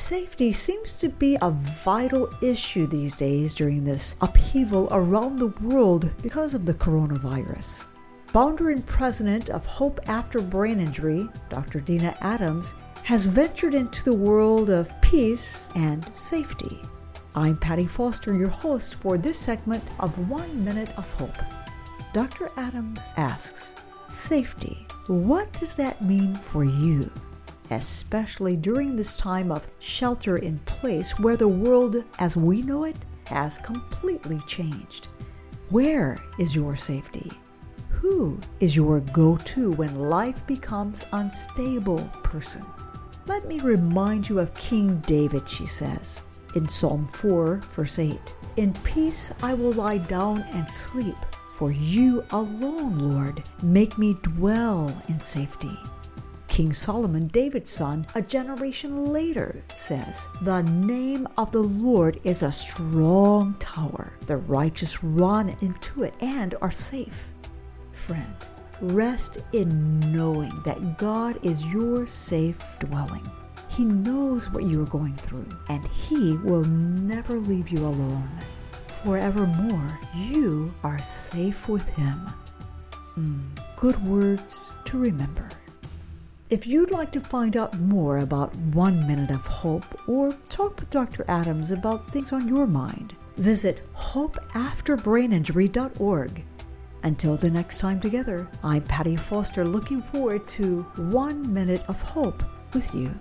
Safety seems to be a vital issue these days during this upheaval around the world because of the coronavirus. Founder and president of Hope After Brain Injury, Dr. Dina Adams, has ventured into the world of peace and safety. I'm Patty Foster, your host for this segment of 1 Minute of Hope. Dr. Adams asks, safety, what does that mean for you? Especially during this time of shelter in place where the world as we know it has completely changed. Where is your safety? Who is your go-to when life becomes unstable person? Let me remind you of King David, she says, in Psalm 4, verse 8, "In peace I will lie down and sleep, for you alone, Lord, make me dwell in safety." King Solomon, David's son, a generation later, says, "The name of the Lord is a strong tower. The righteous run into it and are safe." Friend, rest in knowing that God is your safe dwelling. He knows what you are going through, and He will never leave you alone. Forevermore, you are safe with Him. Good words to remember. If you'd like to find out more about 1 Minute of Hope or talk with Dr. Adams about things on your mind, visit hopeafterbraininjury.org. Until the next time together, I'm Patty Foster, looking forward to 1 Minute of Hope with you.